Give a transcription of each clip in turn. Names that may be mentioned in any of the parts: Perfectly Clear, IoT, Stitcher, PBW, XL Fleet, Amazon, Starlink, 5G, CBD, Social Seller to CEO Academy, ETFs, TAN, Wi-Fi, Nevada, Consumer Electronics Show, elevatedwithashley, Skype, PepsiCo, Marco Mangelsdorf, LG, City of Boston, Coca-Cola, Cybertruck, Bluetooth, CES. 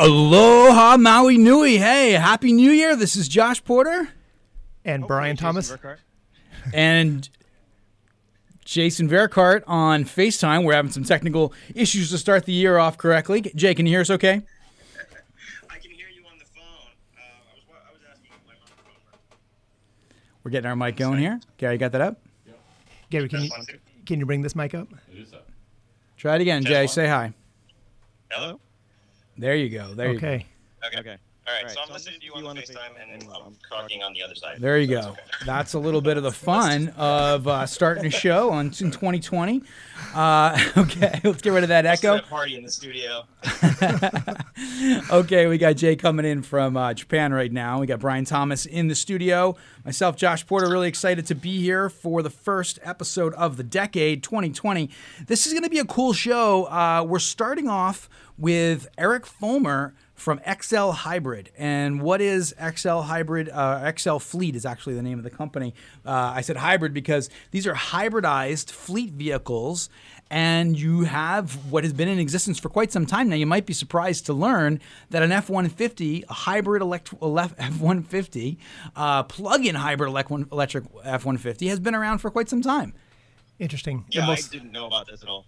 Aloha Maui Nui. Hey, Happy New Year. This is Josh Porter. And Brian Thomas. And Jason Verkart on FaceTime. We're having some technical issues to start the year off correctly. Jay, can you hear us okay? I can hear you on the phone. I was asking if my microphone worked. We're getting our mic going here. Okay, you got that up? Yeah. Gary, can you bring this mic up? It is up. Try it again, Jay. Say hi. Hello? There you go. There you go. Okay. All right. So I'm listening to you on the FaceTime, and then I'm talking on the other side. There you go. Okay. That's a little bit of the fun of starting a show in 2020. Okay. Let's get rid of that echo. It's a party in the studio. Okay. We got Jay coming in from Japan right now. We got Brian Thomas in the studio. Myself, Josh Porter, really excited to be here for the first episode of the decade, 2020. This is going to be a cool show. We're starting off with Eric Foellmer from XL Hybrid. And what is XL Hybrid? XL Fleet is actually the name of the company. I said hybrid because these are hybridized fleet vehicles, and you have what has been in existence for quite some time now. You might be surprised to learn that an F-150, a hybrid F-150, plug-in hybrid electric F-150 has been around for quite some time. Interesting. Yeah, I didn't know about this at all.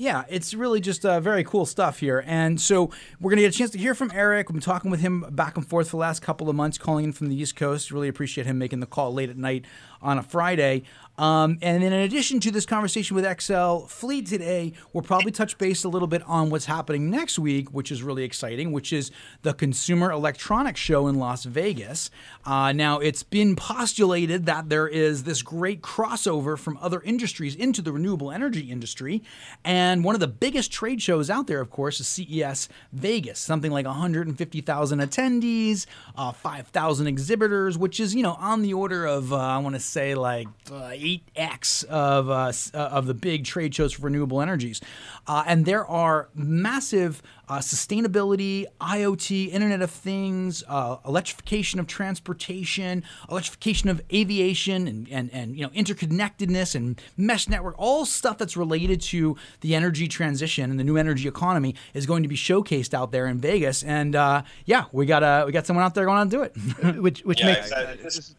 Yeah, it's really just very cool stuff here. And so we're going to get a chance to hear from Eric. We've been talking with him back and forth for the last couple of months, calling in from the East Coast. Really appreciate him making the call late at night on a Friday. And then in addition to this conversation with XL Fleet today, we'll probably touch base a little bit on what's happening next week, which is really exciting, which is the Consumer Electronics Show in Las Vegas. Now, it's been postulated that there is this great crossover from other industries into the renewable energy industry. And one of the biggest trade shows out there, of course, is CES Vegas, something like 150,000 attendees, 5,000 exhibitors, which is, on the order of, I want to say like 8x of the big trade shows for renewable energies. And there are massive sustainability, IoT, Internet of Things, electrification of transportation, electrification of aviation, and interconnectedness and mesh network, all stuff that's related to the energy transition and the new energy economy is going to be showcased out there in Vegas. And we got someone out there going on to do it. which makes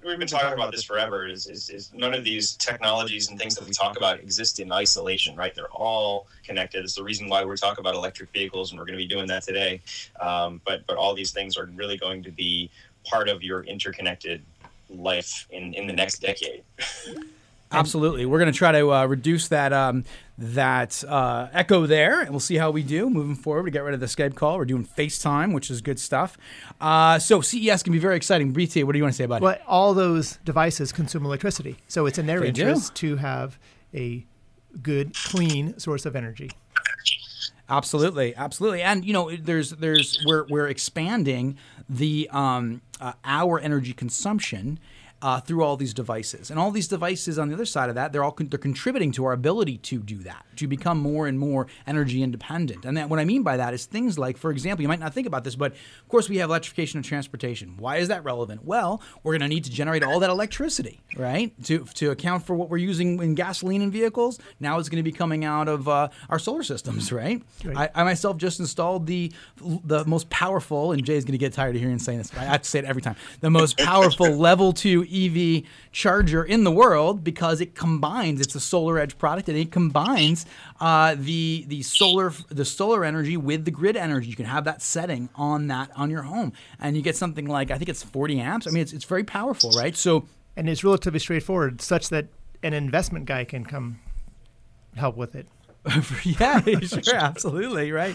we've been talking about this forever. Is none of these technologies and things that we talk about exist in isolation, right? They're all connected. It's the reason why we're talking about electric vehicles, and we're going to be doing that today, but all these things are really going to be part of your interconnected life in the next decade. Absolutely. We're going to try to reduce that echo there, and we'll see how we do moving forward. We got rid of the Skype call. We're doing FaceTime, which is good stuff. So CES can be very exciting. BT, what do you want to say about it? Well, all those devices consume electricity, so it's in their interest to have a good, clean source of energy. Absolutely, and there's we're expanding the our energy consumption through all these devices, and all these devices on the other side of that, they're contributing to our ability to do that, to become more and more energy independent. And that what I mean by that is things like, for example, you might not think about this, but of course we have electrification of transportation. Why is that relevant? Well, we're going to need to generate all that electricity, right? To account for what we're using in gasoline and vehicles. Now it's going to be coming out of our solar systems, right? I myself just installed the most powerful, and Jay's going to get tired of hearing saying this, but I have to say it every time, the most powerful level 2 EV charger in the world, because it combines, it's a SolarEdge product, and it combines the solar energy with the grid energy. You can have that setting on your home, and you get something like, I think it's 40 amps. I mean, it's very powerful, right? So, and it's relatively straightforward, such that an investment guy can come help with it. Yeah, sure, absolutely, right.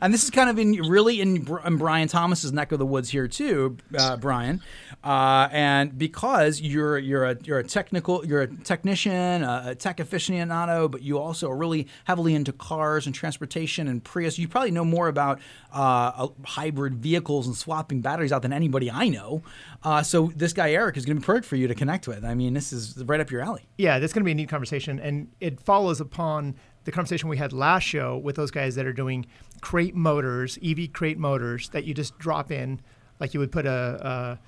And this is kind of in Brian Thomas's neck of the woods here too, Brian. And because you're a technician, a tech aficionado, but you also are really heavily into cars and transportation and Prius. You probably know more about hybrid vehicles and swapping batteries out than anybody I know. So this guy Eric is going to be perfect for you to connect with. I mean, this is right up your alley. Yeah, that's going to be a neat conversation, and it follows upon the conversation we had last show with those guys that are doing crate motors, EV crate motors, that you just drop in, like you would put a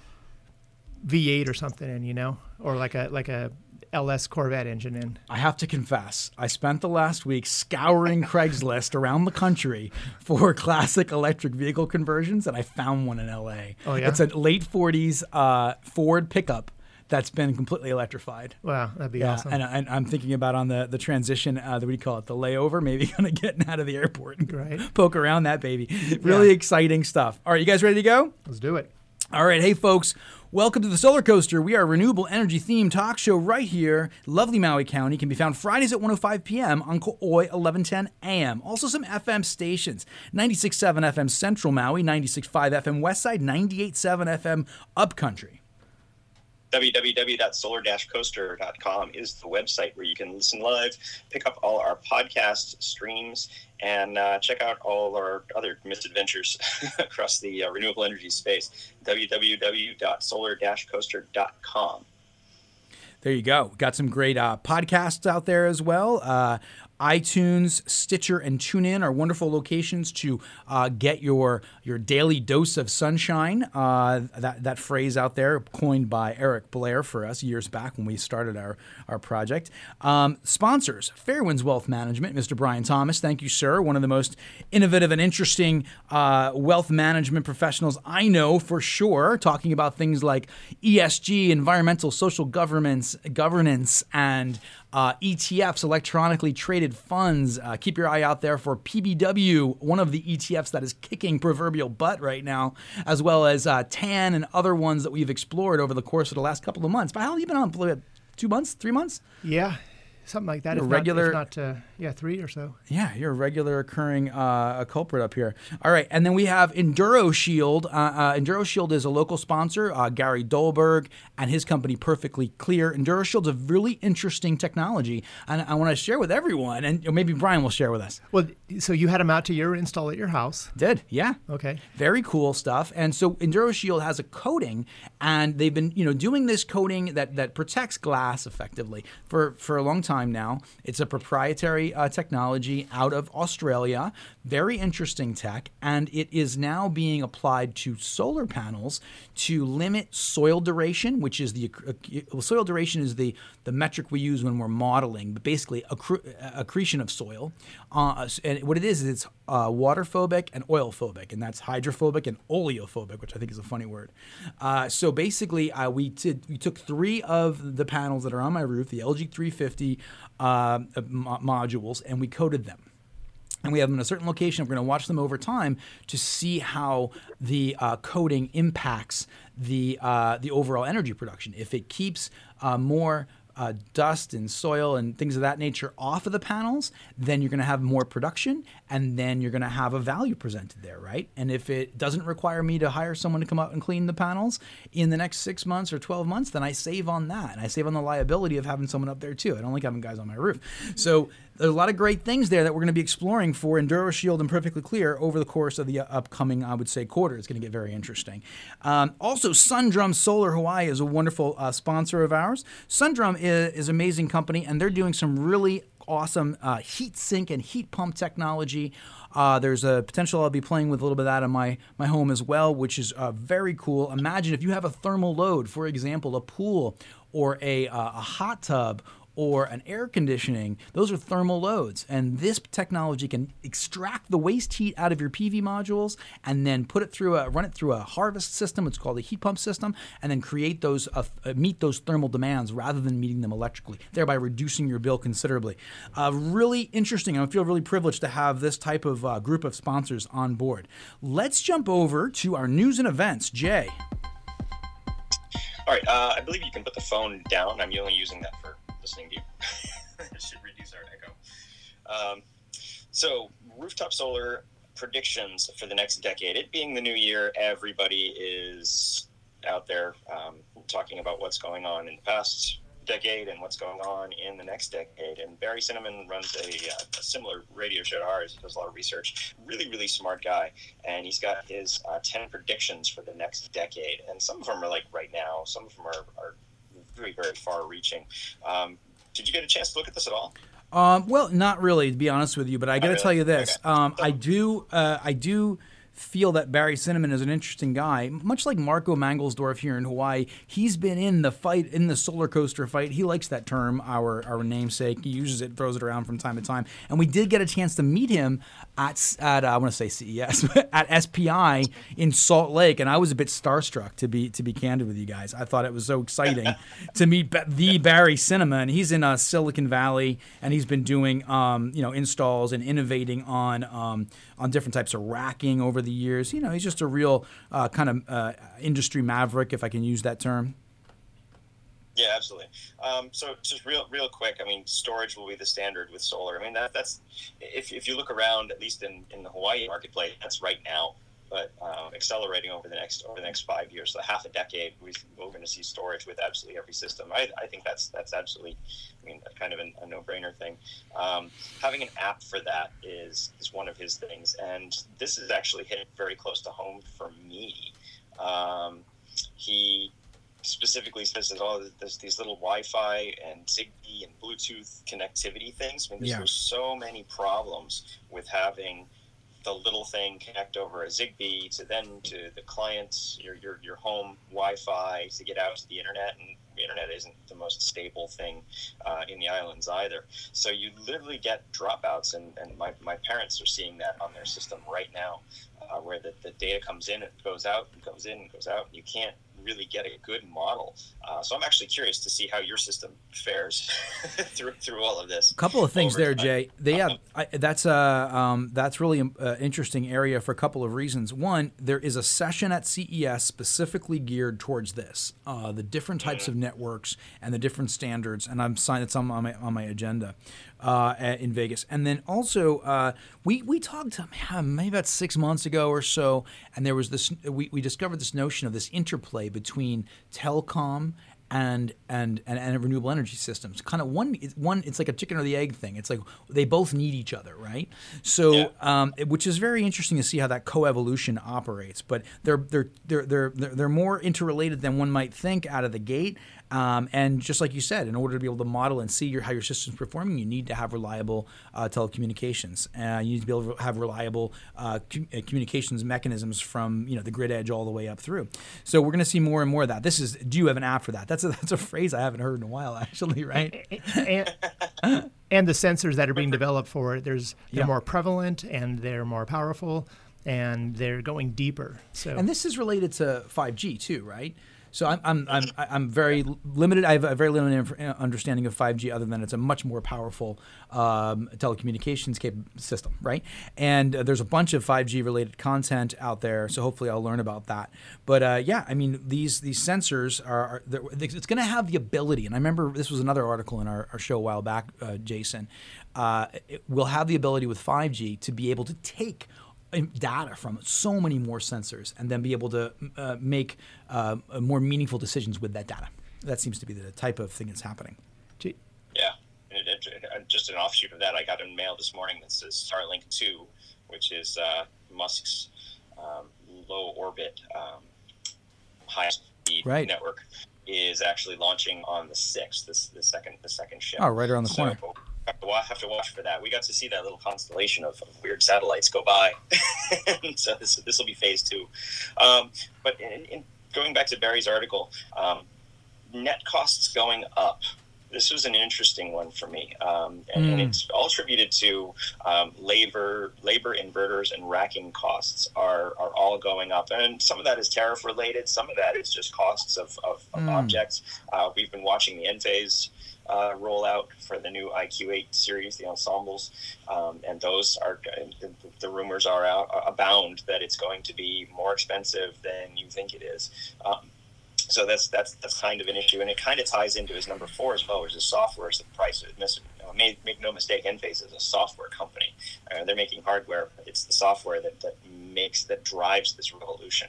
V8 or something in, or like a LS Corvette engine in. I have to confess, I spent the last week scouring Craigslist around the country for classic electric vehicle conversions, and I found one in LA. Oh, yeah? It's a late 40s Ford pickup that's been completely electrified. Wow, that'd be awesome. And I'm thinking about on the transition, that we call it the layover, maybe kind of getting out of the airport and poke around that baby. Really exciting stuff. All right, you guys ready to go? Let's do it. All right, hey folks, welcome to the Solar Coaster. We are a renewable energy themed talk show right here, lovely Maui County. Can be found Fridays at 1:05 p.m. on Kou'oi 11:10 a.m. Also some FM stations: 96.7 FM Central Maui, 96.5 FM Westside, 98.7 FM Upcountry. www.solar-coaster.com is the website where you can listen live, pick up all our podcast streams, and check out all our other misadventures across the renewable energy space. www.solar-coaster.com. There you go. Got some great podcasts out there as well. iTunes, Stitcher, and TuneIn are wonderful locations to get your daily dose of sunshine. That phrase out there, coined by Eric Blair for us years back when we started our project. Sponsors, Fairwinds Wealth Management, Mr. Brian Thomas. Thank you, sir. One of the most innovative and interesting wealth management professionals I know for sure, talking about things like ESG, environmental, social governance, and ETFs, electronically traded funds. Keep your eye out there for PBW, one of the ETFs that is kicking proverbial butt right now, as well as TAN and other ones that we've explored over the course of the last couple of months. But how long have you been on? 2 months? 3 months? Yeah, something like that. You're if not, 3 or so. Yeah, you're a regular occurring culprit up here. All right, and then we have Enduro Shield. Enduro Shield is a local sponsor, Gary Dolberg and his company Perfectly Clear. Enduro Shield's a really interesting technology, and I want to share with everyone, and maybe Brian will share with us. Well, so you had them out to your install at your house? Did, yeah. Okay. Very cool stuff. And so Enduro Shield has a coating, and they've been doing this coating that protects glass effectively for a long time now. It's a proprietary technology out of Australia, very interesting tech, and it is now being applied to solar panels to limit soil duration, which is soil duration is the metric we use when we're modeling, but basically accretion of soil. And what it is it's water phobic and oil phobic, and that's hydrophobic and oleophobic, which I think is a funny word. So basically, we took 3 of the panels that are on my roof, the LG 350. Modules, and we coded them. And we have them in a certain location. We're going to watch them over time to see how the coding impacts the overall energy production. If it keeps more dust and soil and things of that nature off of the panels, then you're going to have more production, and then you're going to have a value presented there, right? And if it doesn't require me to hire someone to come out and clean the panels in the next 6 months or 12 months, then I save on that, and I save on the liability of having someone up there too. I don't like having guys on my roof. So there's a lot of great things there that we're going to be exploring for Enduro Shield and Perfectly Clear over the course of the upcoming, I would say, quarter. It's going to get very interesting. Also, Sundrum Solar Hawaii is a wonderful sponsor of ours. Sundrum is an amazing company, and they're doing some really awesome heat sink and heat pump technology. There's a potential I'll be playing with a little bit of that in my home as well, which is very cool. Imagine if you have a thermal load, for example, a pool or a hot tub or an air conditioning. Those are thermal loads, and this technology can extract the waste heat out of your PV modules and then run it through a harvest system. It's called a heat pump system, and then create those meet those thermal demands rather than meeting them electrically, thereby reducing your bill considerably. Really interesting. I feel really privileged to have this type of group of sponsors on board. Let's jump over to our news and events. Jay. All right. I believe you can put the phone down. I'm only using that for listening to you. It should reduce our echo. So rooftop solar predictions for the next decade. It being the new year, everybody is out there talking about what's going on in the past decade and what's going on in the next decade. And Barry Cinnamon runs a similar radio show to ours. He does a lot of research. Really, really smart guy. And he's got his 10 predictions for the next decade. And some of them are like right now. Some of them are very, very far-reaching. Did you get a chance to look at this at all? Well, not really, to be honest with you, but I got to tell you this. Okay. I do feel that Barry Cinnamon is an interesting guy, much like Marco Mangelsdorf here in Hawaii. He's been in the fight, in the solar coaster fight. He likes that term, our namesake. He uses it, throws it around from time to time. And we did get a chance to meet him at I want to say CES, at SPI in Salt Lake. And I was a bit starstruck, to be candid with you guys. I thought it was so exciting to meet the Barry Cinnamon. He's in Silicon Valley, and he's been doing installs and innovating on different types of racking over the years. You know, he's just a real kind of industry maverick, if I can use that term. Yeah, absolutely. So just real quick, I mean, storage will be the standard with solar. I mean, that's if you look around, at least in the Hawaii marketplace, that's right now, but accelerating over the next 5 years, so half a decade, we're going to see storage with absolutely every system. I think that's absolutely, I mean, kind of a no-brainer thing. Having an app for that is one of his things, and this is actually hit very close to home for me. He specifically says, oh, there's these little Wi-Fi and Zigbee and Bluetooth connectivity things. I mean, there's so many problems with having the little thing connect over a Zigbee to the client's, your home Wi-Fi, to get out to the internet, and the internet isn't the most stable thing in the islands either. So you literally get dropouts, and my parents are seeing that on their system right now, where the data comes in, it goes out, and goes in, and goes out, and you can't really get a good model. So I'm actually curious to see how your system fares through all of this. A couple of things there, Jay. That's really an interesting area for a couple of reasons. One, there is a session at CES specifically geared towards this, the different types of networks and the different standards, and I'm signed some on my agenda in Vegas. And then also, we talked maybe about 6 months ago or so, and there was this, we discovered this notion of this interplay between telecom and renewable energy systems. Kind of one, it's like a chicken or the egg thing. It's like they both need each other, right? So, which is very interesting to see how that coevolution operates. But they're more interrelated than one might think out of the gate. And just like you said, in order to be able to model and see how your system's performing, you need to have reliable telecommunications. You need to be able to have reliable communications mechanisms from the grid edge all the way up through. So we're going to see more and more of that. This is, do you have an app for that? That's a phrase I haven't heard in a while, actually, right? And the sensors that are being developed for it, they're more prevalent and they're more powerful and they're going deeper. So, and this is related to 5G too, right? So I'm very limited. I have a very limited understanding of 5G, other than it's a much more powerful telecommunications system, right? And there's a bunch of 5G related content out there, so hopefully I'll learn about that. But I mean, these sensors are it's going to have the ability. And I remember this was another article in our show a while back, Jason. We'll have the ability with 5G to be able to take data from so many more sensors and then be able to make more meaningful decisions with that data. That seems to be the type of thing that's happening. Gee. Yeah. And just an offshoot of that, I got a mail this morning that says Starlink 2, which is Musk's low orbit, high speed network, is actually launching on the 6th, the second ship. Oh, right around the corner. Have to watch for that. We got to see that little constellation of weird satellites go by. So this will be phase 2. But in going back to Barry's article, net costs going up. This was an interesting one for me, and it's all attributed to labor inverters and racking costs are all going up, and some of that is tariff related, some of that is just costs of objects. We've been watching the Enphase rollout for the new IQ8 series, the ensembles, and those are the rumors are out abound that it's going to be more expensive than you think it is. So that's kind of an issue, and it kind of ties into his number 4 as well, which is software is the price. Make no mistake, Enphase is a software company. They're making hardware, but it's the software that drives this revolution,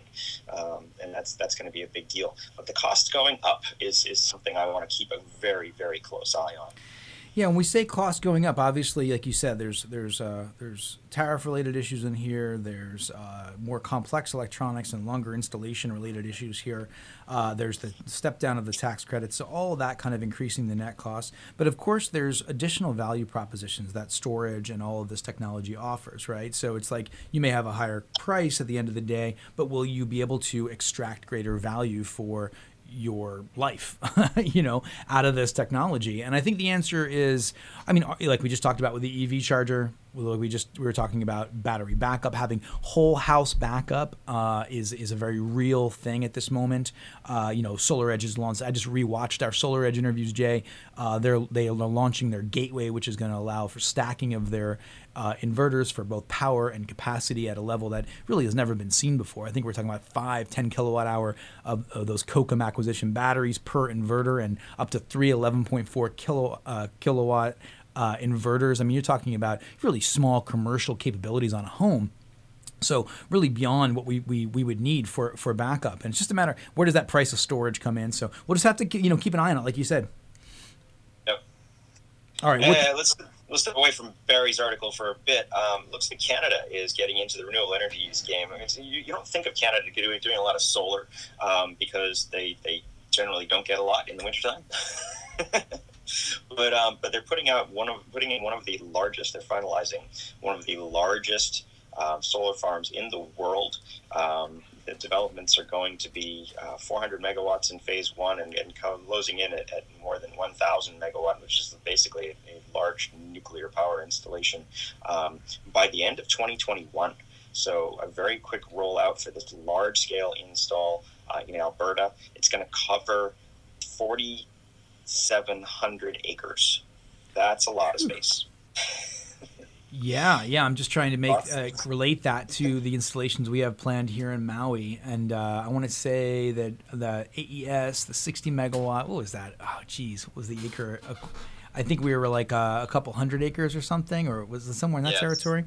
and that's going to be a big deal. But the cost going up is something I want to keep a very, very close eye on. Yeah, when we say costs going up, obviously, like you said, there's tariff-related issues in here. There's more complex electronics and longer installation-related issues here. There's the step-down of the tax credits. So all of that kind of increasing the net cost. But, of course, there's additional value propositions that storage and all of this technology offers, right? So it's like you may have a higher price at the end of the day, but will you be able to extract greater value for your life, you know, out of this technology? And I think the answer is, I mean, like we just talked about with the EV charger, we were talking about battery backup, having whole house backup is a very real thing at this moment. You know, SolarEdge is launched. I just rewatched our SolarEdge interviews, Jay. They are launching their gateway, which is going to allow for stacking of their inverters for both power and capacity at a level that really has never been seen before. I think we're talking about 5-10 kilowatt hour of those Kokam acquisition batteries per inverter, and up to 3 11.4 kilowatt inverters. I mean, you're talking about really small commercial capabilities on a home. So really beyond what we would need for backup. And it's just a matter, where does that price of storage come in? So we'll just have to, you know, keep an eye on it, like you said. Yep. All right. Let's step away from Barry's article for a bit. Looks like Canada is getting into the renewable energies game. I mean, so you don't think of Canada doing a lot of solar because they generally don't get a lot in the wintertime. But they're putting in one of the largest. They're finalizing one of the largest solar farms in the world. The developments are going to be 400 megawatts in phase one, and closing in at more than 1,000 megawatt, which is basically a large nuclear power installation by the end of 2021. So a very quick rollout for this large scale install in Alberta. It's going to cover 4,700 acres. That's a lot of space. Yeah. I'm just trying to make relate that to the installations we have planned here in Maui, and I want to say that the AES, the 60 megawatt. What was that? Oh, geez, what was the acre? I think we were like a couple hundred acres or something, or was it somewhere in that territory?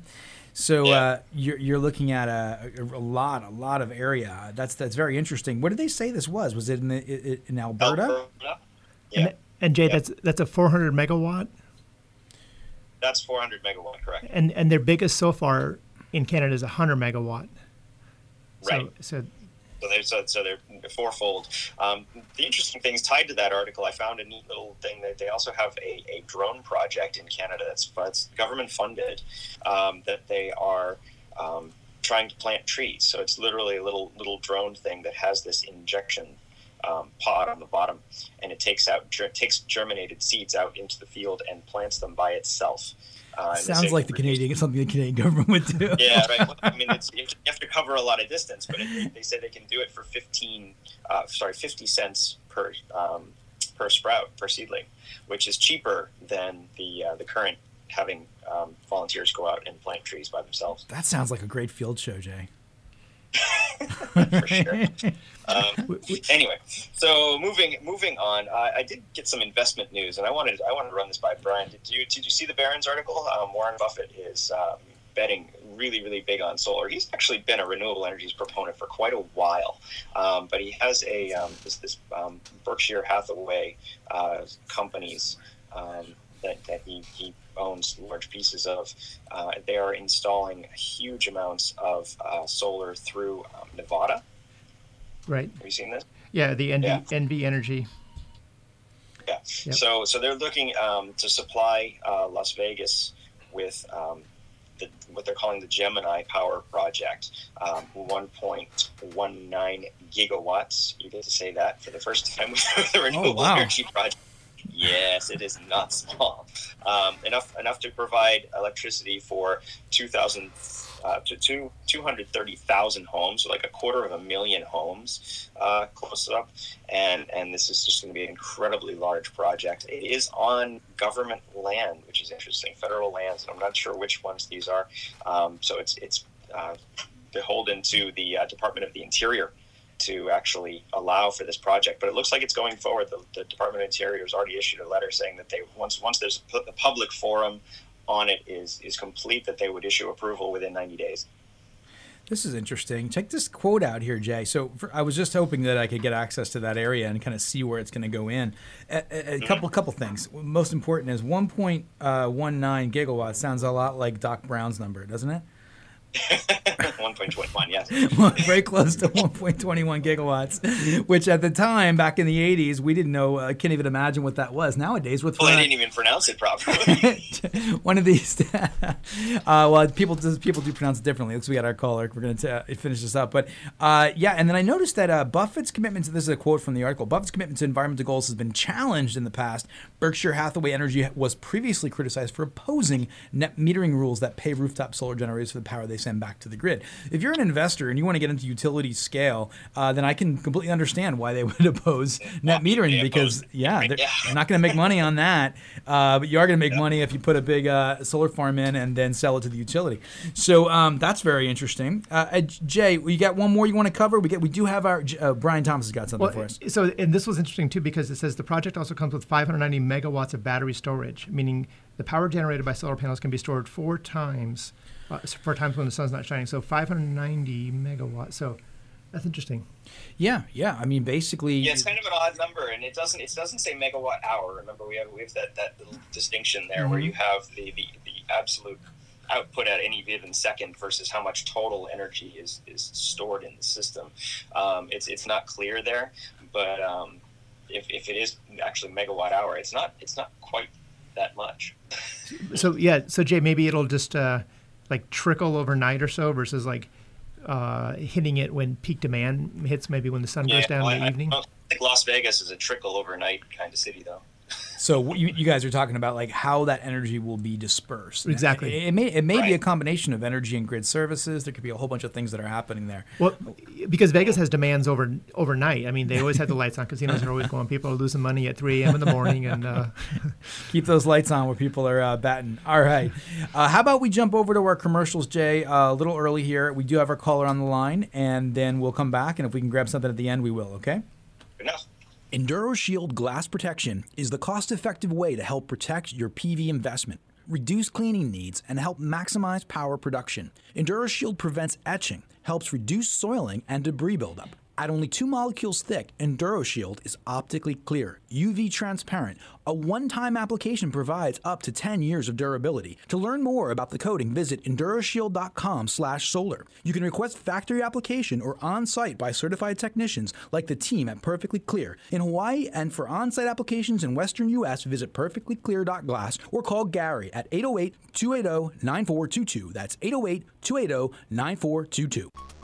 So you're looking at a lot of area. That's very interesting. What did they say this was? Was it in Alberta? Alberta. Yeah. And Jay, that's a 400 megawatt. That's 400 megawatt, correct? And their biggest so far in Canada is 100 megawatt. Right. So they're fourfold. The interesting things tied to that article, I found a neat little thing that they also have a drone project in Canada that's government funded, that they are trying to plant trees. So it's literally a little drone thing that has this injection pod on the bottom, and it takes germinated seeds out into the field and plants them by itself. Sounds like something the Canadian government would do. Yeah, right. Well, I mean, you have to cover a lot of distance, but they say they can do it for 50 cents per sprout, per seedling, which is cheaper than the current having volunteers go out and plant trees by themselves. That sounds like a great field show, Jay. For sure. Anyway, so moving on, I did get some investment news, and I wanted to run this by Brian. Did you see the Barron's article? Warren Buffett is betting really, really big on solar. He's actually been a renewable energies proponent for quite a while, but he has this Berkshire Hathaway companies that he owns large pieces of. They are installing huge amounts of solar through Nevada. Right. Have you seen this? Yeah, the NV Energy. Yeah. Yep. So they're looking to supply Las Vegas with what they're calling the Gemini Power Project, 1.19 gigawatts. You get to say that for the first time with the renewable energy project. Yes, it is not small. Enough to provide electricity for 230,000 homes, so like 250,000 homes close up. And this is just going to be an incredibly large project. It is on government land, which is interesting, federal lands. And I'm not sure which ones these are. So it's beholden to the Department of the Interior to actually allow for this project, but it looks like it's going forward. The Department of Interior has already issued a letter saying that they once there's a public forum on it is complete, that they would issue approval within 90 days. This is interesting. Check this quote out here, Jay. So I was just hoping that I could get access to that area and kind of see where it's going to go in. A couple things. Most important is 1.19 gigawatts sounds a lot like Doc Brown's number, doesn't it? 1.21, yes. Very close to 1.21 gigawatts, which at the time, back in the 80s, we didn't know, can't even imagine what that was. Nowadays, with I didn't even pronounce it properly. One of these, well, people do pronounce it differently. Looks like we got our caller. We're going to finish this up. But yeah, and then I noticed that Buffett's commitment to, this is a quote from the article, Buffett's commitment to environmental goals has been challenged in the past. Berkshire Hathaway Energy was previously criticized for opposing net metering rules that pay rooftop solar generators for the power they send back to the grid. If you're an investor and you want to get into utility scale, then I can completely understand why they would oppose net metering because, they're not going to make money on that, but you are going to make money if you put a big solar farm in and then sell it to the utility. So that's very interesting. Jay, we got one more you want to cover? We do have our Brian Thomas has got something for us. So, and this was interesting too because it says the project also comes with 590 megawatts of battery storage, meaning the power generated by solar panels can be stored four times when the sun's not shining. So 590 megawatts. So that's interesting. Yeah. I mean, basically. Yeah, it's kind of an odd number, and it doesn't say megawatt hour. Remember, we have that little distinction there, mm-hmm. where you have the absolute output at any given second versus how much total energy is stored in the system. It's not clear there, but if it is actually megawatt hour, it's not quite that much. So Jay, maybe it'll just. Like trickle overnight or so versus like hitting it when peak demand hits, maybe when the sun goes down in the evening. I think Las Vegas is a trickle overnight kind of city though. So you guys are talking about like how that energy will be dispersed. Exactly. It may be a combination of energy and grid services. There could be a whole bunch of things that are happening there. Well, because Vegas has demands overnight. I mean, they always have the lights on. Casinos are always going. People are losing money at 3 a.m. in the morning. And keep those lights on where people are batting. All right. How about we jump over to our commercials, Jay, a little early here. We do have our caller on the line, and then we'll come back. And if we can grab something at the end, we will. Okay? Enough. Enduro Shield glass protection is the cost-effective way to help protect your PV investment, reduce cleaning needs, and help maximize power production. Enduro Shield prevents etching, helps reduce soiling and debris buildup. At only 2 molecules thick, Enduro Shield is optically clear, UV transparent. A one-time application provides up to 10 years of durability. To learn more about the coating, visit enduroshield.com/solar. You can request factory application or on-site by certified technicians like the team at Perfectly Clear. In Hawaii and for on-site applications in Western U.S., visit perfectlyclear.glass or call Gary at 808-280-9422. That's 808-280-9422.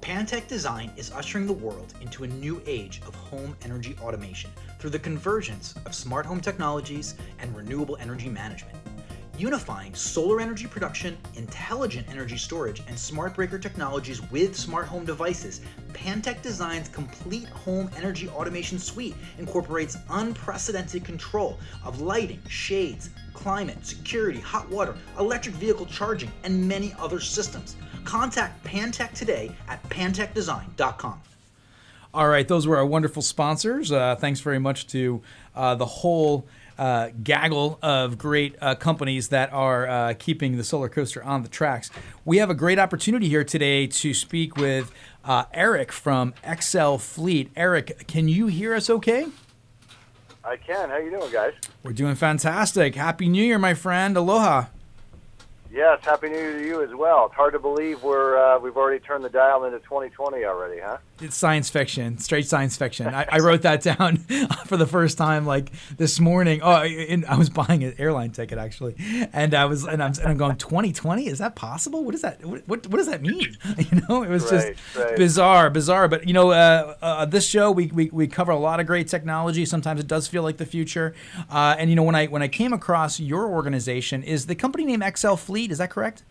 Pantech Design is ushering the world into a new age of home energy automation through the convergence of smart home technologies and renewable energy management. Unifying solar energy production, intelligent energy storage, and smart breaker technologies with smart home devices, Pantech Design's complete home energy automation suite incorporates unprecedented control of lighting, shades, climate, security, hot water, electric vehicle charging, and many other systems. Contact Pantech today at pantechdesign.com. All right, those were our wonderful sponsors. Thanks very much to the whole gaggle of great companies that are keeping the solar coaster on the tracks. We have a great opportunity here today to speak with Eric from XL Fleet. Eric, can you hear us okay? I can. How you doing, guys? We're doing fantastic. Happy New Year, my friend. Aloha. Yes, Happy New Year to you as well. It's hard to believe we've already turned the dial into 2020 already, huh? It's science fiction, straight science fiction. I wrote that down for the first time like this morning. Oh, I was buying an airline ticket actually, and I'm going 2020. Is that possible? What is that? What does that mean? You know, it was just bizarre. But you know, this show we cover a lot of great technology. Sometimes it does feel like the future. And you know, when I came across your organization, is the company name XL Fleet? Is that correct?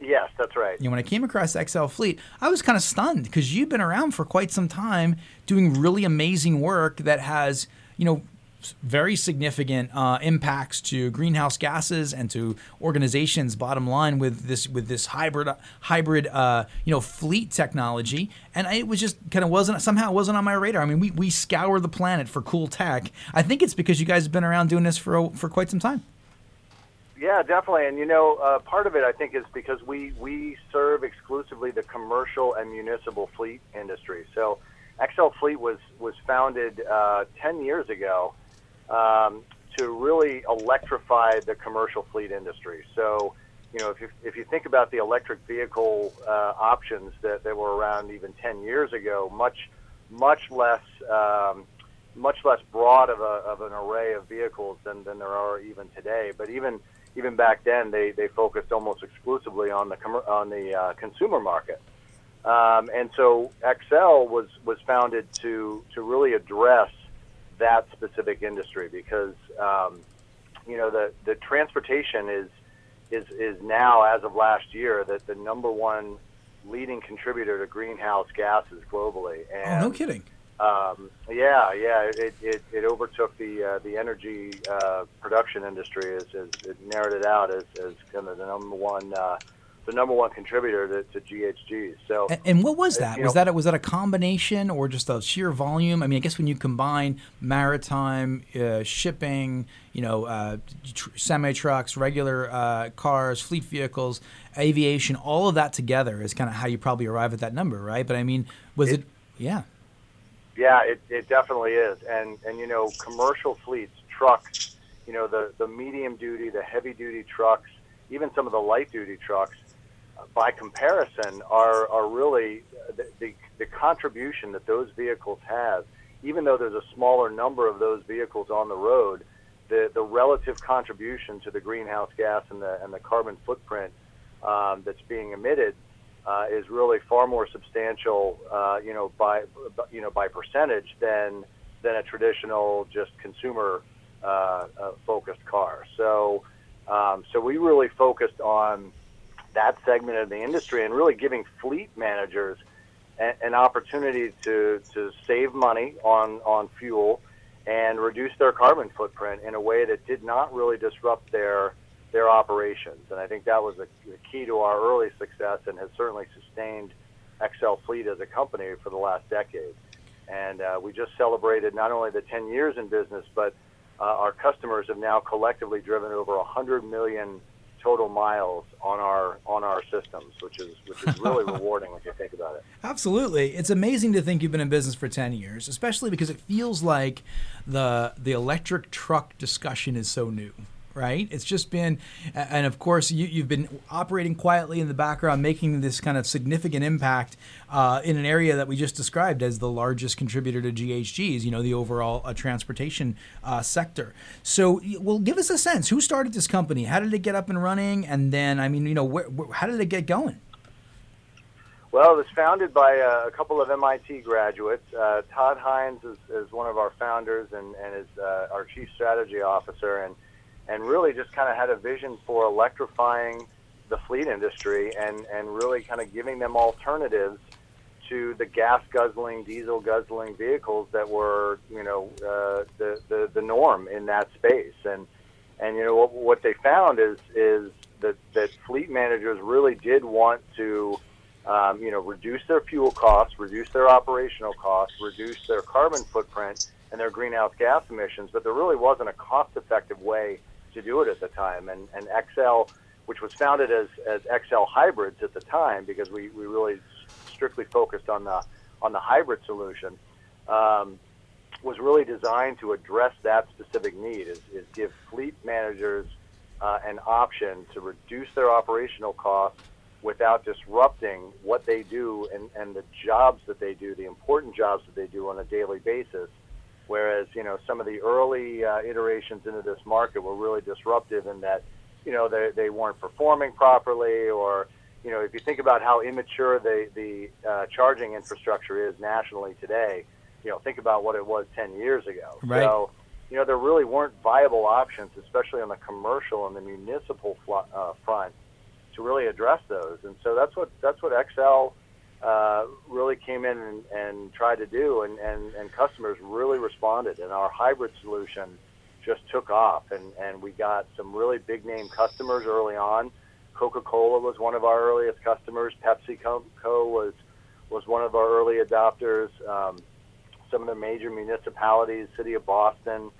Yes, that's right. When I came across XL Fleet, I was kind of stunned because you've been around for quite some time doing really amazing work that has, you know, very significant impacts to greenhouse gases and to organizations' bottom line with this hybrid fleet technology. And it was just kind of wasn't on my radar. I mean, we scour the planet for cool tech. I think it's because you guys have been around doing this for quite some time. Yeah, definitely. And, you know, part of it, I think, is because we serve exclusively the commercial and municipal fleet industry. So XL Fleet was founded 10 years ago to really electrify the commercial fleet industry. So, you know, if you think about the electric vehicle options that were around even 10 years ago, much less broad of an array of vehicles than there are even today. But even back then, they focused almost exclusively on the consumer market, and so XL was founded to really address that specific industry because the transportation is now, as of last year, that the number one leading contributor to greenhouse gases globally. And, oh, no kidding. It overtook the energy production industry as it narrowed it out as kind of the number one contributor to GHGs. So and what was that? Was that a combination or just a sheer volume? I mean, I guess when you combine maritime shipping, semi trucks, regular cars, fleet vehicles, aviation, all of that together is kind of how you probably arrive at that number, right? But I mean, was it? Yeah, it definitely is. And you know, commercial fleets, trucks, you know, the medium duty, the heavy duty trucks, even some of the light duty trucks, by comparison, are really the contribution that those vehicles have. Even though there's a smaller number of those vehicles on the road, the relative contribution to the greenhouse gas and the carbon footprint that's being emitted is really far more substantial, by percentage than a traditional just consumer focused car. So we really focused on that segment of the industry and really giving fleet managers an opportunity to save money on fuel and reduce their carbon footprint in a way that did not really disrupt their operations. And I think that was the key to our early success and has certainly sustained XL Fleet as a company for the last decade. And we just celebrated not only the 10 years in business, but our customers have now collectively driven over 100 million total miles on our systems, which is really rewarding when you think about it. Absolutely. It's amazing to think you've been in business for 10 years, especially because it feels like the electric truck discussion is so new. Right? It's just been, and of course, you've been operating quietly in the background, making this kind of significant impact in an area that we just described as the largest contributor to GHGs, you know, the overall transportation sector. So, well, give us a sense. Who started this company? How did it get up and running? And then, I mean, you know, how did it get going? Well, it was founded by a couple of MIT graduates. Todd Hines is one of our founders and is our chief strategy officer. And really just kind of had a vision for electrifying the fleet industry and really kind of giving them alternatives to the gas-guzzling, diesel-guzzling vehicles that were, you know, the norm in that space. And you know, what they found is that fleet managers really did want to, reduce their fuel costs, reduce their operational costs, reduce their carbon footprint and their greenhouse gas emissions, but there really wasn't a cost-effective way to do it at the time. And XL, which was founded as XL Hybrids at the time, because we really strictly focused on the hybrid solution, was really designed to address that specific need, is give fleet managers an option to reduce their operational costs without disrupting what they do and the jobs that they do, the important jobs that they do on a daily basis. Whereas, you know, some of the early iterations into this market were really disruptive in that, you know, they weren't performing properly, or, you know, if you think about how immature the charging infrastructure is nationally today, you know, think about what it was 10 years ago. Right. So, you know, there really weren't viable options, especially on the commercial and the municipal front, to really address those. And so that's what XL really came in and tried to do, and customers really responded. And our hybrid solution just took off, and we got some really big name customers early on. Coca-Cola was one of our earliest customers. PepsiCo was one of our early adopters. Some of the major municipalities, City of Boston,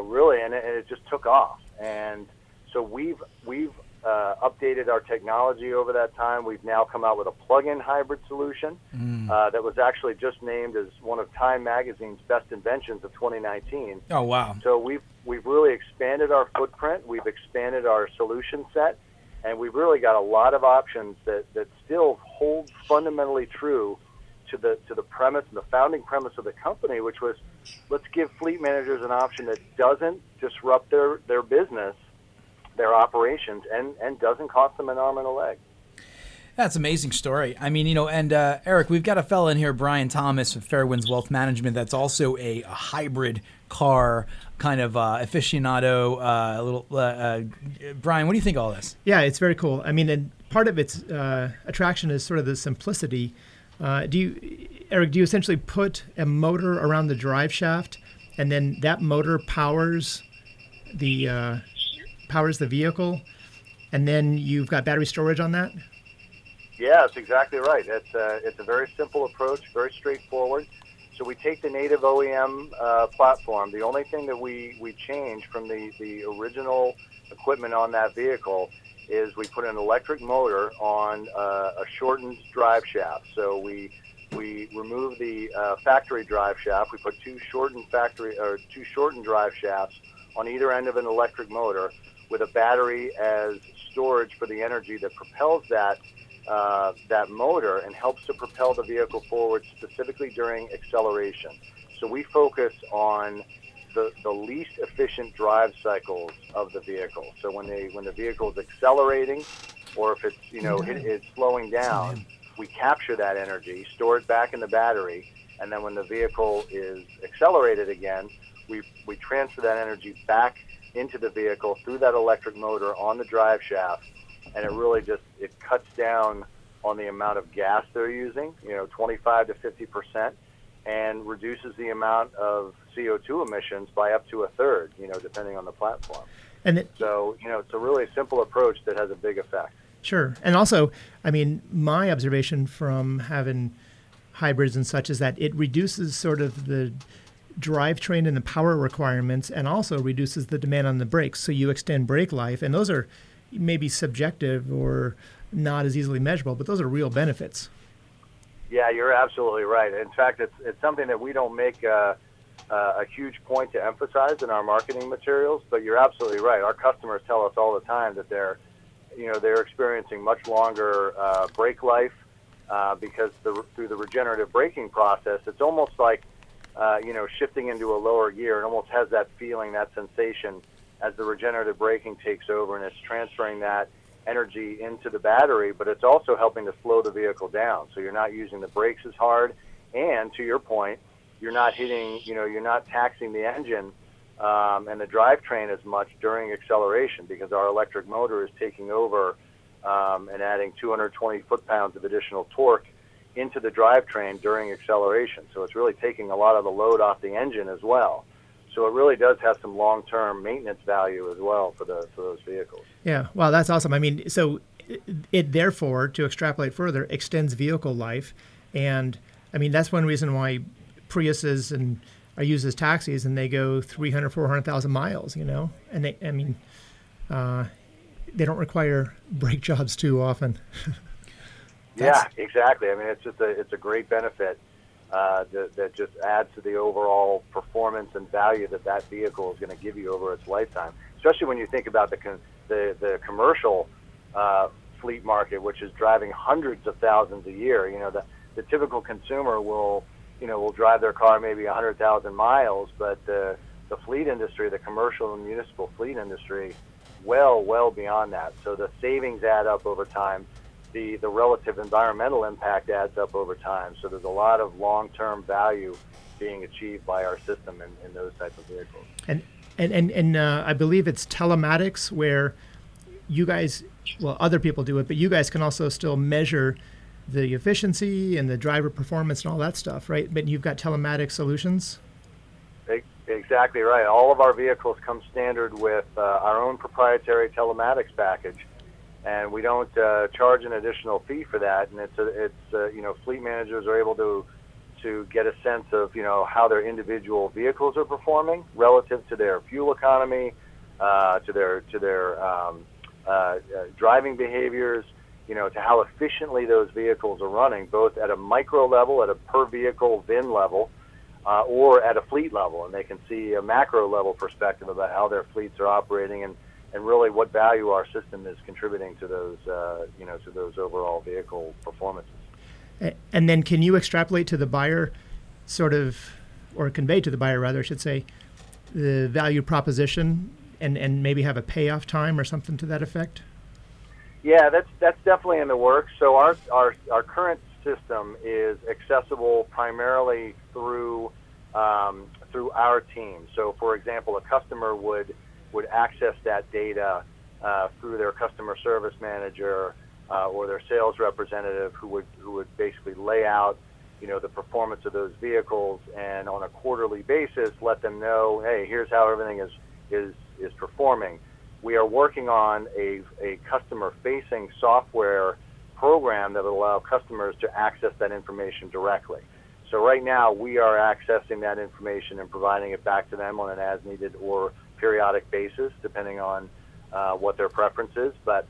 really, and it just took off. And so we've updated our technology over that time. We've now come out with a plug-in hybrid solution that was actually just named as one of Time Magazine's best inventions of 2019. Oh, wow. So we've really expanded our footprint. We've expanded our solution set, and we've really got a lot of options that still hold fundamentally true to the premise and the founding premise of the company, which was, let's give fleet managers an option that doesn't disrupt their business, their operations, and doesn't cost them an arm and a leg. That's an amazing story. I mean, Eric, we've got a fella in here, Brian Thomas of Fairwinds Wealth Management, that's also a hybrid car kind of aficionado. Brian, what do you think of all this? Yeah, it's very cool. I mean, and part of its attraction is sort of the simplicity. Eric, do you essentially put a motor around the drive shaft, and then that motor powers the vehicle, and then you've got battery storage on that? Yeah, that's exactly right. It's a very simple approach, very straightforward. So we take the native OEM platform. The only thing that we change from the original equipment on that vehicle is we put an electric motor on a shortened drive shaft. So we remove the factory drive shaft. We put two shortened drive shafts on either end of an electric motor, with a battery as storage for the energy that propels that motor and helps to propel the vehicle forward, specifically during acceleration. So we focus on the least efficient drive cycles of the vehicle. So when the vehicle is accelerating, or if it's it's slowing down, we capture that energy, store it back in the battery, and then when the vehicle is accelerated again, we transfer that energy back into the vehicle through that electric motor on the drive shaft, and it really just, it cuts down on the amount of gas they're using, 25 to 50%, and reduces the amount of CO2 emissions by up to a third, depending on the platform. And it's a really simple approach that has a big effect. Sure. And also, I mean, my observation from having hybrids and such is that it reduces sort of the drivetrain and the power requirements, and also reduces the demand on the brakes, so you extend brake life, and those are maybe subjective or not as easily measurable, but those are real benefits. Yeah, you're absolutely right. In fact, it's something that we don't make a huge point to emphasize in our marketing materials, but you're absolutely right. Our customers tell us all the time that they're experiencing much longer brake life because through the regenerative braking process, it's almost like shifting into a lower gear. It almost has that feeling, that sensation, as the regenerative braking takes over, and it's transferring that energy into the battery, but it's also helping to slow the vehicle down. So you're not using the brakes as hard, and to your point, you're not hitting, you're not taxing the engine and the drivetrain as much during acceleration, because our electric motor is taking over and adding 220 foot-pounds of additional torque into the drivetrain during acceleration. So it's really taking a lot of the load off the engine as well. So it really does have some long-term maintenance value as well for those vehicles. Yeah, wow, that's awesome. I mean, so it therefore, to extrapolate further, extends vehicle life. And I mean, that's one reason why Priuses and are used as taxis, and they go 300, 400,000 miles, and they don't require brake jobs too often. Yeah, exactly. I mean, it's just it's a great benefit that just adds to the overall performance and value that vehicle is going to give you over its lifetime. Especially when you think about the commercial fleet market, which is driving hundreds of thousands a year. The typical consumer will drive their car maybe 100,000 miles, but the fleet industry, the commercial and municipal fleet industry, well beyond that. So the savings add up over time. The relative environmental impact adds up over time. So there's a lot of long-term value being achieved by our system in those types of vehicles. And I believe it's telematics, where you guys well, other people do it, but you guys can also still measure the efficiency and the driver performance and all that stuff, right? But you've got telematic solutions? Exactly right. All of our vehicles come standard with our own proprietary telematics package, and we don't charge an additional fee for that. And it's fleet managers are able to get a sense of, you know, how their individual vehicles are performing relative to their fuel economy, to their driving behaviors, you know, to how efficiently those vehicles are running, both at a micro level, at a per vehicle VIN level, or at a fleet level. And they can see a macro level perspective about how their fleets are operating and really what value our system is contributing to those overall vehicle performances. And then can you extrapolate to the buyer convey to the buyer, the value proposition and maybe have a payoff time or something to that effect? Yeah, that's definitely in the works. So our current system is accessible primarily through our team. So, for example, a customer would access that data through their customer service manager or their sales representative, who would basically lay out, you know, the performance of those vehicles, and on a quarterly basis let them know, hey, here's how everything is performing. We are working on a customer-facing software program that will allow customers to access that information directly. So right now we are accessing that information and providing it back to them on an as-needed or periodic basis, depending on what their preference is. But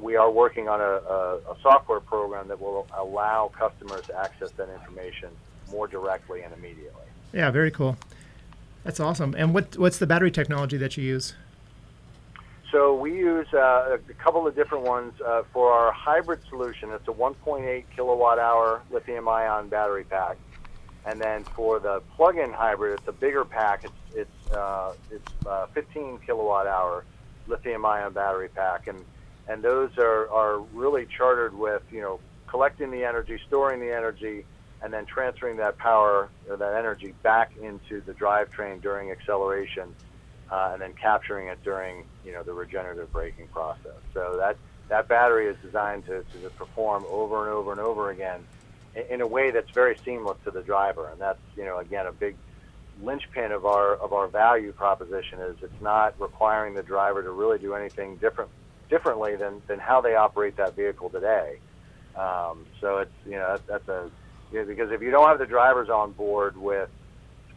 we are working on a software program that will allow customers to access that information more directly and immediately. Yeah, very cool. That's awesome. And what's the battery technology that you use? So we use a couple of different ones for our hybrid solution. It's a 1.8 kilowatt hour lithium-ion battery pack, and then for the plug-in hybrid, it's a bigger pack. It's 15 kilowatt hour lithium-ion battery pack, and those are really chartered with, you know, collecting the energy, storing the energy, and then transferring that power or that energy back into the drivetrain during acceleration, and then capturing it during, you know, the regenerative braking process. So that battery is designed to perform over and over and over again in a way that's very seamless to the driver. And that's, you know, again, a big linchpin of our value proposition is it's not requiring the driver to really do anything differently than how they operate that vehicle today. So it's, you know, because if you don't have the drivers on board with,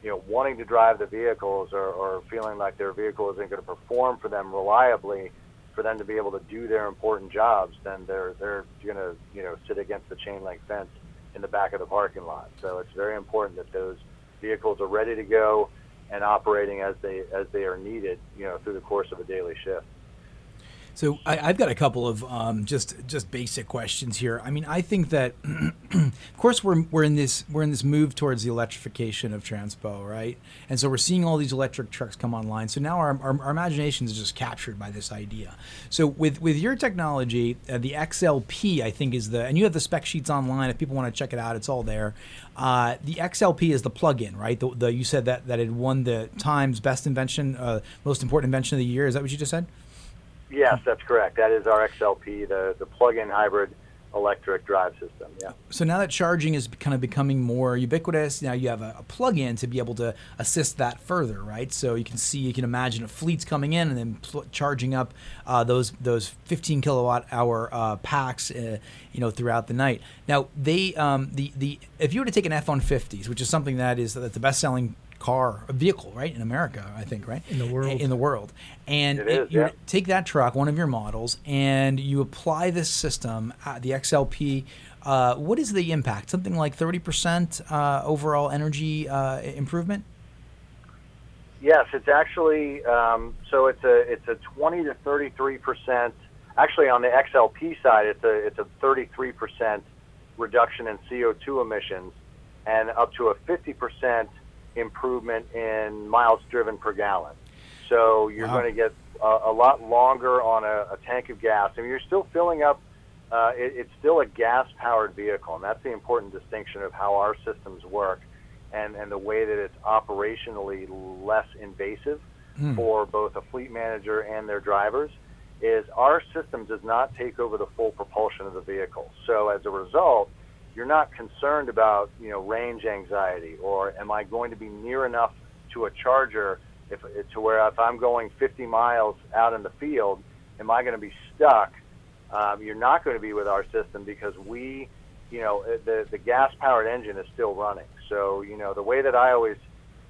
you know, wanting to drive the vehicles or feeling like their vehicle isn't going to perform for them reliably, for them to be able to do their important jobs, then they're going to, you know, sit against the chain link fence in the back of the parking lot. So it's very important that those vehicles are ready to go and operating as they are needed, you know, through the course of a daily shift. So I've got a couple of just basic questions here. I mean, I think that, of course, we're in this move towards the electrification of transpo, right? And so we're seeing all these electric trucks come online. So now our imagination is just captured by this idea. So with your technology, the XLP, I think, is and you have the spec sheets online. If people want to check it out, it's all there. The XLP is the plug-in, right? The you said that it won the Times Best Invention, Most Important Invention of the Year. Is that what you just said? Yes, that's correct. That is our XLP, the plug-in hybrid electric drive system, yeah. So now that charging is kind of becoming more ubiquitous, now you have a plug-in to be able to assist that further, right? So you can imagine a fleet's coming in and then charging up those 15 kilowatt hour packs, you know, throughout the night. Now they if you were to take an F-150, which is something that's the best-selling vehicle, right, in America, I think, right? In the world. And you take that truck, one of your models, and you apply this system, the XLP, what is the impact? Something like 30% overall energy improvement? Yes, it's actually, so it's a 20 to 33%, actually on the XLP side, it's a 33% reduction in CO2 emissions and up to a 50% improvement in miles driven per gallon. So you're going to get a lot longer on a tank of gas. I mean, you're still filling up, it's still a gas-powered vehicle, and that's the important distinction of how our systems work and the way that it's operationally less invasive for both a fleet manager and their drivers. is our system does not take over the full propulsion of the vehicle. So as a result, you're not concerned about, you know, range anxiety, or am I going to be near enough to a charger if I'm going 50 miles out in the field, am I going to be stuck? You're not going to be with our system, because we, you know, the gas-powered engine is still running. So, you know, the way that I always,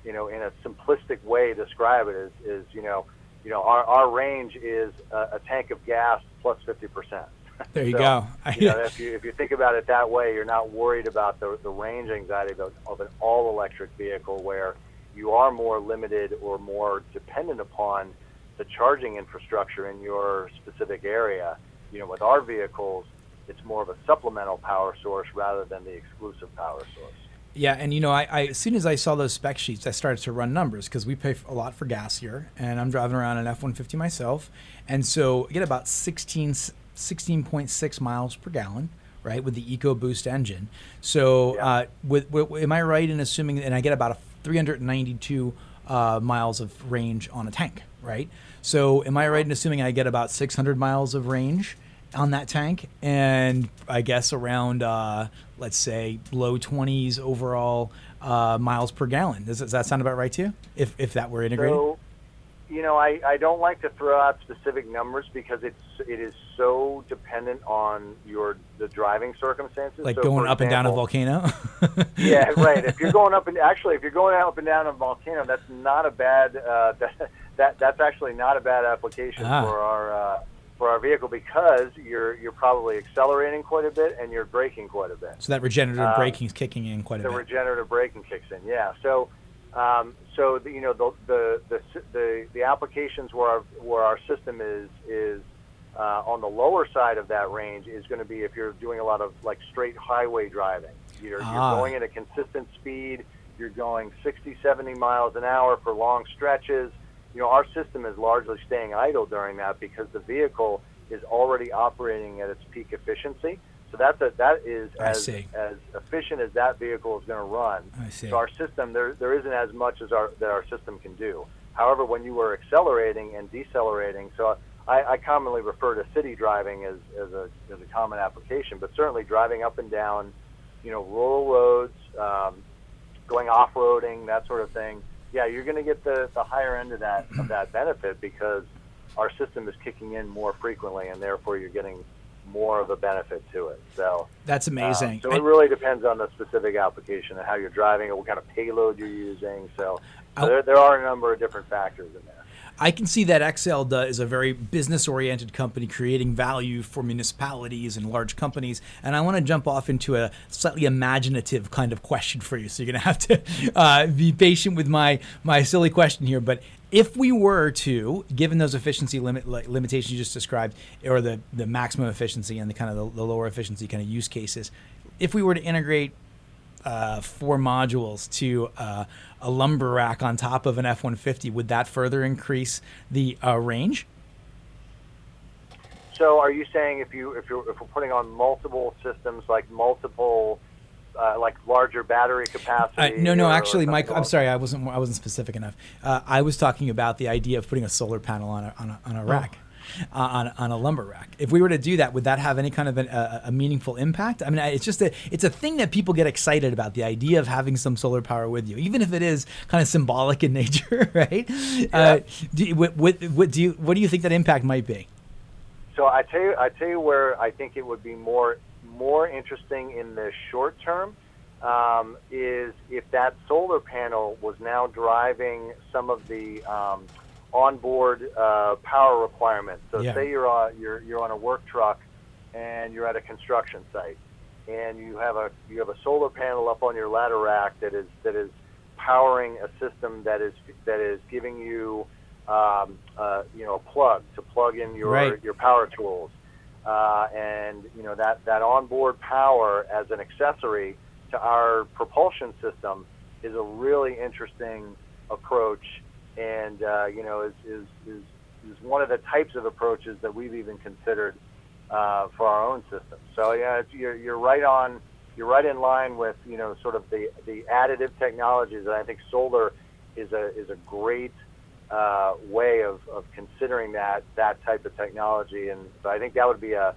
you know, in a simplistic way describe it is you know, our range is a tank of gas plus 50%. There you go. You know, if you think about it that way, you're not worried about the range anxiety of an all-electric vehicle, where you are more limited or more dependent upon the charging infrastructure in your specific area. You know, with our vehicles, it's more of a supplemental power source rather than the exclusive power source. Yeah, and you know, I as soon as I saw those spec sheets, I started to run numbers, because we pay a lot for gas here, and I'm driving around an F-150 myself, and so I get about 16.6 miles per gallon, right, with the EcoBoost engine. So, yeah. Am I right in assuming, and I get about a 392 miles of range on a tank, right? So, am I right in assuming I get about 600 miles of range on that tank, and I guess around let's say low 20s overall miles per gallon? Does that sound about right to you, if that were integrated? So, you know, I don't like to throw out specific numbers, because it is so dependent on the driving circumstances. Like, so going up, example, and down a volcano? Yeah, right. If you're going up and down a volcano, that's not a bad that's actually not a bad application for our vehicle, because you're probably accelerating quite a bit and you're braking quite a bit. So that regenerative braking is kicking in quite a bit. The regenerative braking kicks in, yeah. So, the applications where our system is on the lower side of that range is going to be if you're doing a lot of like straight highway driving. You're going at a consistent speed. You're going 60, 70 miles an hour for long stretches. You know, our system is largely staying idle during that, because the vehicle is already operating at its peak efficiency. So that is as efficient as that vehicle is going to run. I see. So our system, there isn't as much as our system can do. However, when you are accelerating and decelerating, so I commonly refer to city driving as a common application, but certainly driving up and down, you know, rural roads, going off-roading, that sort of thing. Yeah, you're going to get the higher end of that benefit, because our system is kicking in more frequently, and therefore you're getting more of a benefit to it. So that's amazing. So it really depends on the specific application and how you're driving it, what kind of payload you're using. So there are a number of different factors in there. I can see that XL is a very business-oriented company, creating value for municipalities and large companies. And I want to jump off into a slightly imaginative kind of question for you. So you're going to have to be patient with my silly question here. But if we were to, given those efficiency limitations you just described, or the maximum efficiency and the kind of the lower efficiency kind of use cases, if we were to integrate four modules to a lumber rack on top of an F-150, would that further increase the range? So are you saying if we're putting on multiple systems, like multiple like larger battery capacity? Actually, Mike, I'm sorry, I wasn't specific enough. I was talking about the idea of putting a solar panel on a rack. On a lumber rack. If we were to do that, would that have any kind of a meaningful impact? I mean, it's just it's a thing that people get excited about, the idea of having some solar power with you, even if it is kind of symbolic in nature, right? Yeah. What do you think that impact might be? So I tell you where I think it would be more interesting in the short term is if that solar panel was now driving some of the onboard power requirements. So yeah. Say you're on a work truck and you're at a construction site, and you have a solar panel up on your ladder rack that is powering a system that is giving you a plug to plug in your power tools, and you know that onboard power as an accessory to our propulsion system is a really interesting approach. And, is one of the types of approaches that we've even considered for our own system. So, yeah, you're right in line with, you know, sort of the additive technologies. And I think solar is a great way of considering that type of technology. And so I think that would be a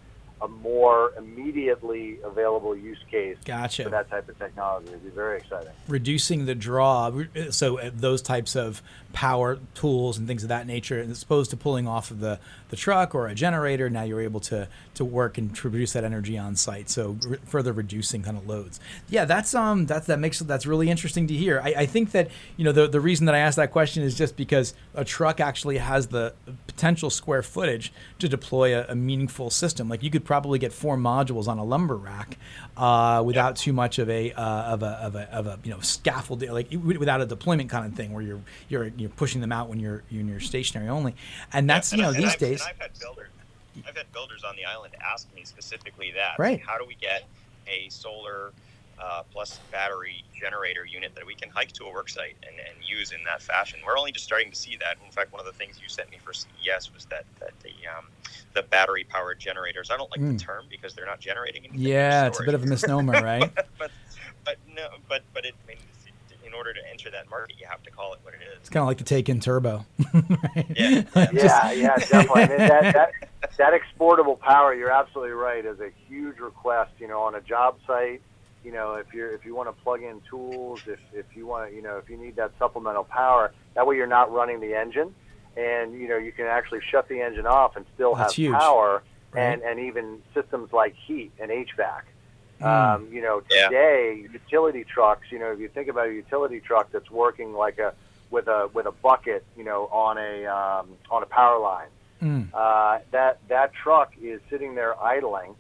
more immediately available use case for that type of technology. It'd be very exciting. Reducing the draw, so those types of power tools and things of that nature, as opposed to pulling off of the truck or a generator, now you're able to work and produce that energy on site. So further reducing kind of loads. Yeah, that's really interesting to hear. I think that, you know, the reason that I asked that question is just because a truck actually has the potential square footage to deploy a meaningful system. Like you could probably get 4 modules on a lumber rack without too much of a you know, scaffolding, like without a deployment kind of thing where you're pushing them out when you're stationary only, and that's days. And I've had builders on the island ask me specifically that, right? Like, how do we get a solar plus battery generator unit that we can hike to a work site and use in that fashion? We're only just starting to see that. In fact, one of the things you sent me for CES was that the battery powered generators. I don't like the term because they're not generating anything. Yeah, it's a bit of a misnomer, right? but in order to enter that market, you have to call it what it is. It's kind of like the Take-In Turbo. Right? Yeah, definitely. I mean, that exportable power, you're absolutely right, is a huge request. You know, on a job site, you know, if you want to plug in tools, if you want to, you know, if you need that supplemental power, that way you're not running the engine, and you know you can actually shut the engine off and still have power, right? and even systems like heat and HVAC. Today, utility trucks, you know, if you think about a utility truck that's working like with a bucket, you know, on a power line, that truck is sitting there idling.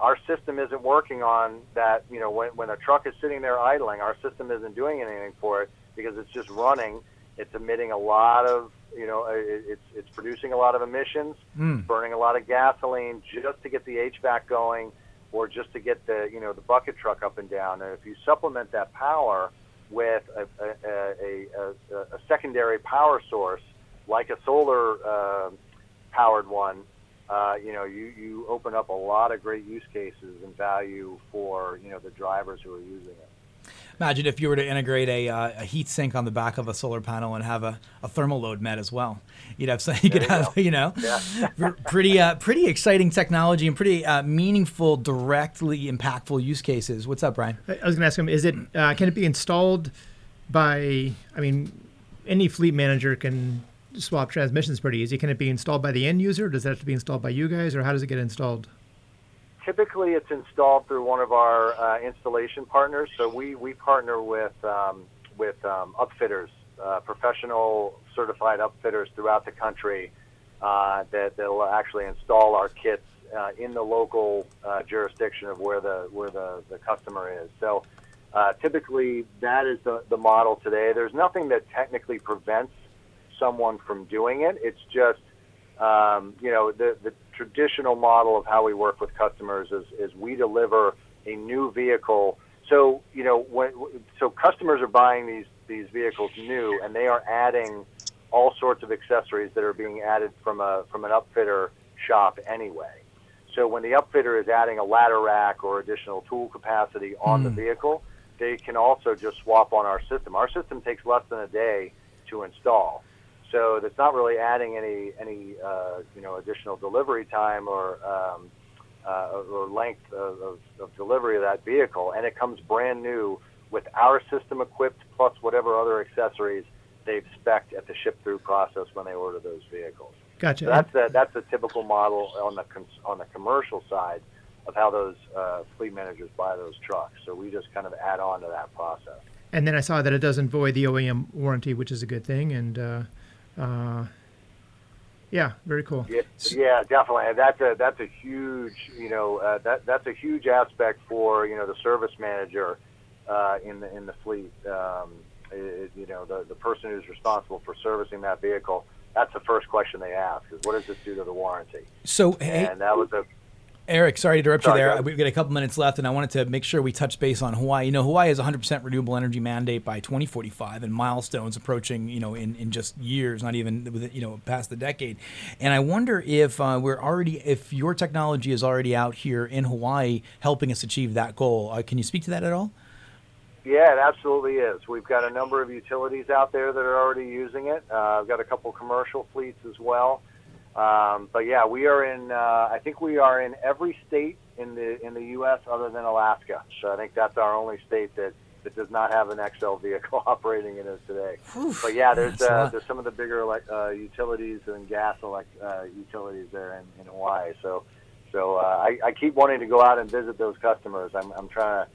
Our system isn't working on that. You know, when a truck is sitting there idling, our system isn't doing anything for it because it's just running. It's emitting a lot of, you know, it's producing a lot of emissions, burning a lot of gasoline just to get the HVAC going, or just to get the, you know, the bucket truck up and down. And if you supplement that power with a secondary power source, like a solar powered one, you know, you open up a lot of great use cases and value for, you know, the drivers who are using it. Imagine if you were to integrate a heat sink on the back of a solar panel and have a thermal load met as well. You'd have pretty exciting technology and pretty meaningful, directly impactful use cases. What's up, Brian? I was going to ask him: can it be installed by? I mean, any fleet manager can swap transmissions pretty easy. Can it be installed by the end user? Does it have to be installed by you guys, or how does it get installed? Typically, it's installed through one of our installation partners. So we partner with upfitters, professional certified upfitters throughout the country that will actually install our kits in the local jurisdiction of where the customer is. So typically, that is the model today. There's nothing that technically prevents someone from doing it. It's just you know, the traditional model of how we work with customers is we deliver a new vehicle. So, you know, so customers are buying these vehicles new, and they are adding all sorts of accessories that are being added from an upfitter shop anyway. So when the upfitter is adding a ladder rack or additional tool capacity on the vehicle, they can also just swap on our system. Our system takes less than a day to install. So that's not really adding any you know, additional delivery time or length of delivery of that vehicle, and it comes brand new with our system equipped plus whatever other accessories they've spec'd at the ship-through process when they order those vehicles. Gotcha. So that's the typical model on the commercial side of how those fleet managers buy those trucks. So we just kind of add on to that process. And then I saw that it doesn't void the OEM warranty, which is a good thing, and. Yeah, very cool. Yeah, definitely. And that's a huge, you know, that's a huge aspect for, you know, the service manager in the fleet. You know, the person who's responsible for servicing that vehicle. That's the first question they ask: is what does this do to the warranty? So, and that was a. Eric, sorry to interrupt you there. We've got a couple minutes left, and I wanted to make sure we touch base on Hawaii. You know, Hawaii has 100% renewable energy mandate by 2045, and milestones approaching, you know, in just years, not even, you know, past the decade. And I wonder if if your technology is already out here in Hawaii helping us achieve that goal. Can you speak to that at all? Yeah, it absolutely is. We've got a number of utilities out there that are already using it. I've got a couple commercial fleets as well. But yeah, we are in, I think we are in every state in the U.S. other than Alaska. So I think that's our only state that does not have an XL vehicle operating in it today. Oof, but yeah, there's some of the bigger utilities and gas utilities there in Hawaii. So I keep wanting to go out and visit those customers. I'm trying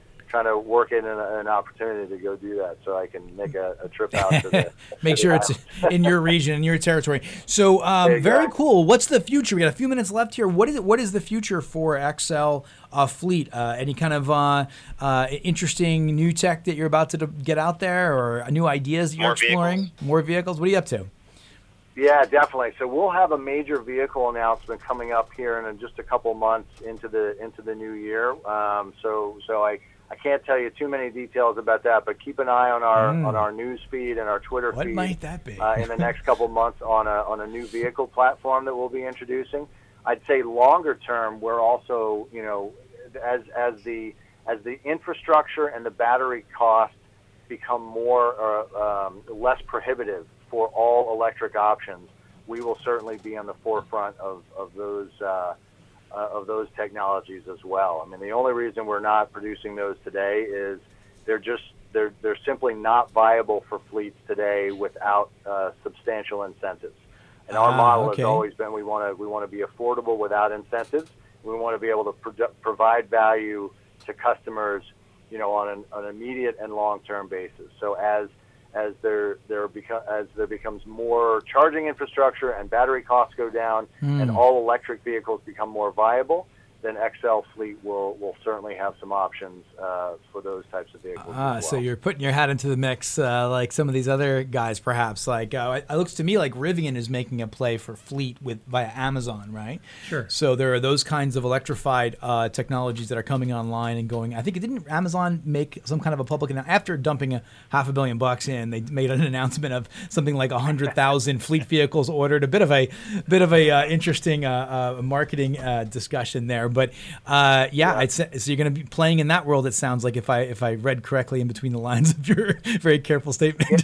to work in an opportunity to go do that, so I can make a trip out to the make sure it's in your region, in your territory. So very cool. What's the future? We got a few minutes left here. What is the future for XL Fleet? Any kind of interesting new tech that you're about to get out there, or new ideas that you're exploring? More vehicles? What are you up to? Yeah, definitely. So we'll have a major vehicle announcement coming up here in just a couple months into the new year. So I can't tell you too many details about that, but keep an eye on our news feed and our Twitter feed. What might that be? In the next couple months on a new vehicle platform that we'll be introducing. I'd say longer term, we're also, you know, as the infrastructure and the battery costs become more less prohibitive for all electric options, we will certainly be on the forefront of those technologies as well. I mean, the only reason we're not producing those today is they're simply not viable for fleets today without substantial incentives. And our model has always been we want to be affordable without incentives. We want to be able to provide value to customers, you know, on an immediate and long-term basis. So as there becomes more charging infrastructure and battery costs go down and all electric vehicles become more viable, then XL Fleet will certainly have some options for those types of vehicles. As well. So you're putting your hat into the mix like some of these other guys, perhaps. Like it looks to me like Rivian is making a play for fleet via Amazon, right? Sure. So there are those kinds of electrified technologies that are coming online and going. I think didn't Amazon make some kind of a public announcement after dumping $500 million in? They made an announcement of something like 100,000 fleet vehicles ordered. A bit of a interesting marketing discussion there. But yeah, I'd say, so you're going to be playing in that world. It sounds like if I read correctly in between the lines of your very careful statement.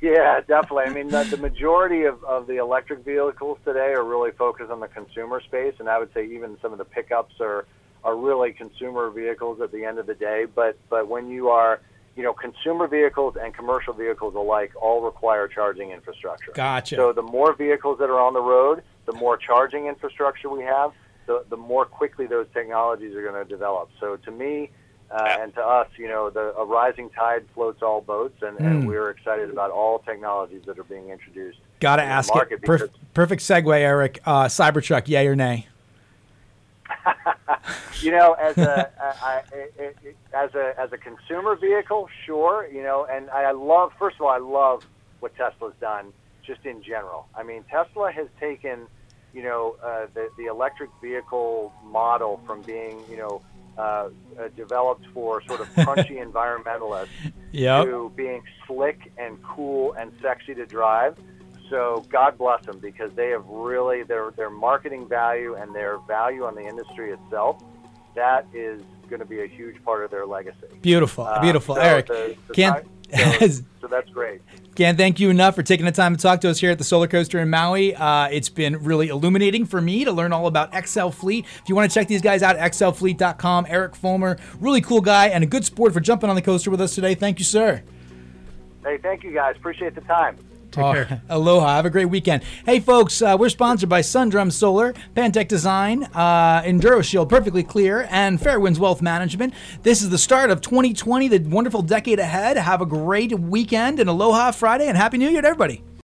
Yeah, definitely. I mean, the majority of the electric vehicles today are really focused on the consumer space, and I would say even some of the pickups are really consumer vehicles at the end of the day. But when you are, you know, consumer vehicles and commercial vehicles alike all require charging infrastructure. Gotcha. So the more vehicles that are on the road, the more charging infrastructure we have. The more quickly those technologies are going to develop. So to me and to us, you know, a rising tide floats all boats, and we're excited about all technologies that are being introduced. Got to ask it. Perfect segue, Eric. Cybertruck, yay or nay? You know, as a consumer vehicle, sure. You know, and I love what Tesla's done just in general. I mean, Tesla has taken, you know, the electric vehicle model from being, you know, developed for sort of crunchy environmentalists to being slick and cool and sexy to drive. So God bless them, because they have really their marketing value and their value on the industry itself. That is going to be a huge part of their legacy. Beautiful, so Eric. So that's great. Can't thank you enough for taking the time to talk to us here at the Solar Coaster in Maui. It's been really illuminating for me to learn all about XL Fleet. If you want to check these guys out, xlfleet.com. Eric Foellmer, really cool guy and a good sport for jumping on the coaster with us today. Thank you, sir. Hey, thank you, guys. Appreciate the time. Take care. Aloha. Have a great weekend. Hey, folks, we're sponsored by Sundrum Solar, Pantech Design, Enduro Shield, Perfectly Clear, and Fairwinds Wealth Management. This is the start of 2020, the wonderful decade ahead. Have a great weekend, and Aloha Friday, and Happy New Year to everybody.